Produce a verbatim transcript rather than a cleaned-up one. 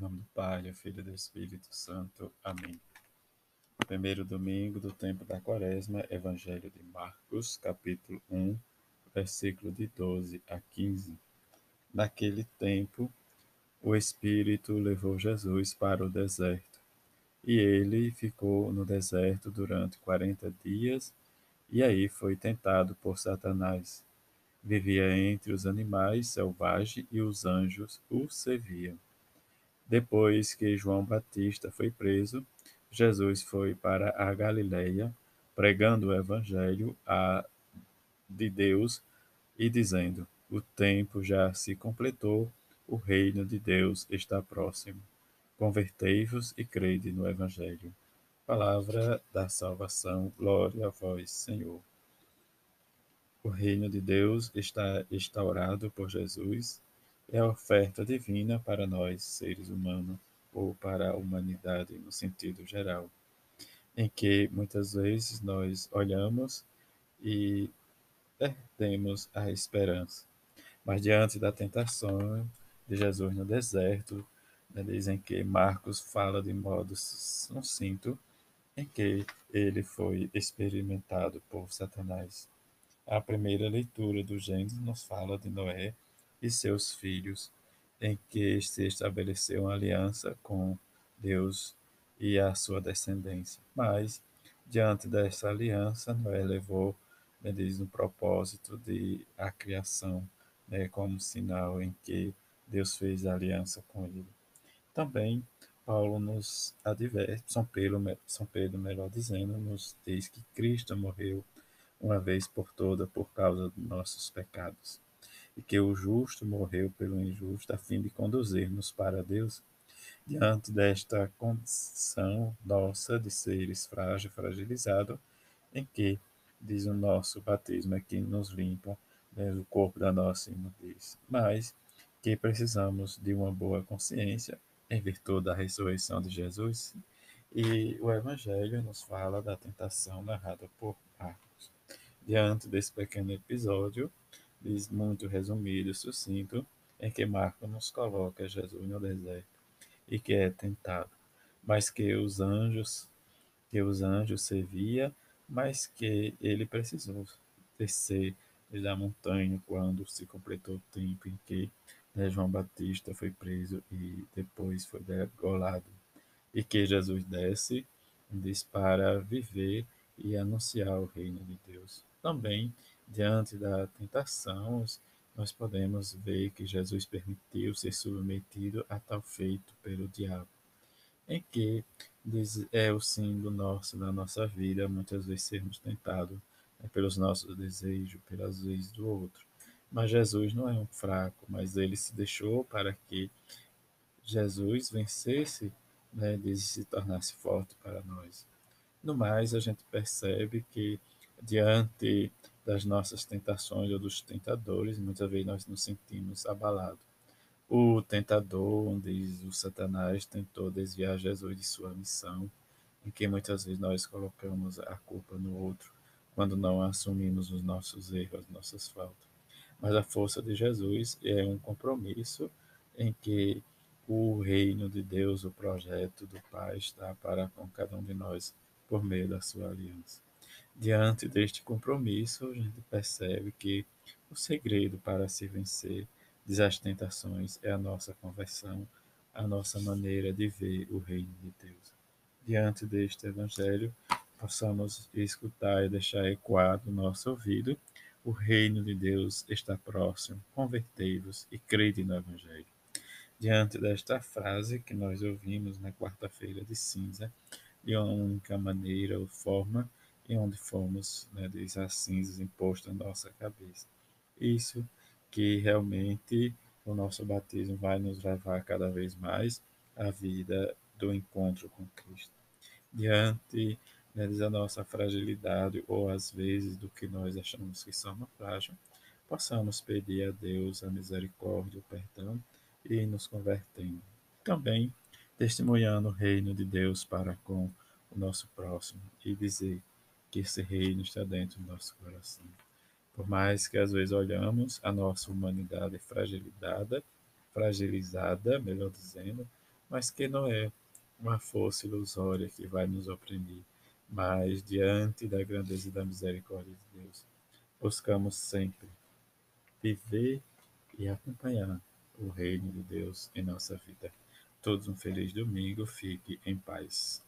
Em nome do Pai, do Filho e do Espírito Santo. Amém. Primeiro domingo do tempo da quaresma, Evangelho de Marcos, capítulo um, versículo de doze a quinze. Naquele tempo, o Espírito levou Jesus para o deserto, e ele ficou no deserto durante quarenta dias, e aí foi tentado por Satanás. Vivia entre os animais selvagens e os anjos o serviam. Depois que João Batista foi preso, Jesus foi para a Galileia, pregando o evangelho a, de Deus e dizendo: o tempo já se completou, o reino de Deus está próximo. Convertei-vos e crede no evangelho. Palavra da salvação, glória a vós, Senhor. O reino de Deus está instaurado por Jesus, é a oferta divina para nós, seres humanos, ou para a humanidade no sentido geral, em que muitas vezes nós olhamos e perdemos a esperança. Mas diante da tentação de Jesus no deserto, né, dizem que Marcos fala de modo sucinto, em que ele foi experimentado por Satanás. A primeira leitura do Gênesis nos fala de Noé e seus filhos, em que se estabeleceu uma aliança com Deus e a sua descendência. Mas, diante dessa aliança, Noé levou, né, diz, um propósito de a criação, né, como sinal em que Deus fez a aliança com ele. Também, Paulo nos adverte, São Pedro, São Pedro, melhor dizendo, nos diz que Cristo morreu uma vez por toda por causa dos nossos pecados, e que o justo morreu pelo injusto a fim de conduzir-nos para Deus. Diante desta condição nossa de seres frágil, fragilizados, em que, diz o nosso batismo, é que nos limpa, né, o corpo da nossa imundícia, mas que precisamos de uma boa consciência em virtude da ressurreição de Jesus, e o Evangelho nos fala da tentação narrada por Marcos. Diante desse pequeno episódio, diz muito resumido e sucinto, em que Marcos nos coloca Jesus no deserto e que é tentado, mas que os anjos, que os anjos servia, mas que ele precisou descer da montanha quando se completou o tempo em que, né, João Batista foi preso e depois foi degolado, e que Jesus desce, diz, para viver e anunciar o reino de Deus. Também, diante da tentação, nós podemos ver que Jesus permitiu ser submetido a tal feito pelo diabo, em que diz, é o símbolo nosso da nossa vida, muitas vezes sermos tentados, né, pelos nossos desejos, pelas vezes do outro. Mas Jesus não é um fraco, mas ele se deixou para que Jesus vencesse, né, diz, se tornasse forte para nós. No mais, a gente percebe que, diante das nossas tentações ou dos tentadores, muitas vezes nós nos sentimos abalados. O tentador, onde diz o Satanás, tentou desviar Jesus de sua missão, em que muitas vezes nós colocamos a culpa no outro, quando não assumimos os nossos erros, as nossas faltas. Mas a força de Jesus é um compromisso em que o reino de Deus, o projeto do Pai, está para com cada um de nós, por meio da sua aliança. Diante deste compromisso, a gente percebe que o segredo para se vencer das tentações é a nossa conversão, a nossa maneira de ver o reino de Deus. Diante deste evangelho, possamos escutar e deixar ecoar no nosso ouvido: o reino de Deus está próximo, convertei-vos e crede no evangelho. Diante desta frase que nós ouvimos na quarta-feira de cinza, de uma única maneira ou forma, em onde fomos, né, diz, as cinzas impostas na nossa cabeça. Isso que realmente o nosso batismo vai nos levar cada vez mais à vida do encontro com Cristo. Diante, né, diz, a nossa fragilidade, ou às vezes do que nós achamos que somos frágeis, possamos pedir a Deus a misericórdia, o perdão e nos convertendo. Também testemunhando o reino de Deus para com o nosso próximo e dizer que esse reino está dentro do nosso coração. Por mais que às vezes olhamos a nossa humanidade fragilizada, fragilizada, melhor dizendo, mas que não é uma força ilusória que vai nos oprimir, mas diante da grandeza e da misericórdia de Deus, buscamos sempre viver e acompanhar o reino de Deus em nossa vida. Todos um feliz domingo, fique em paz.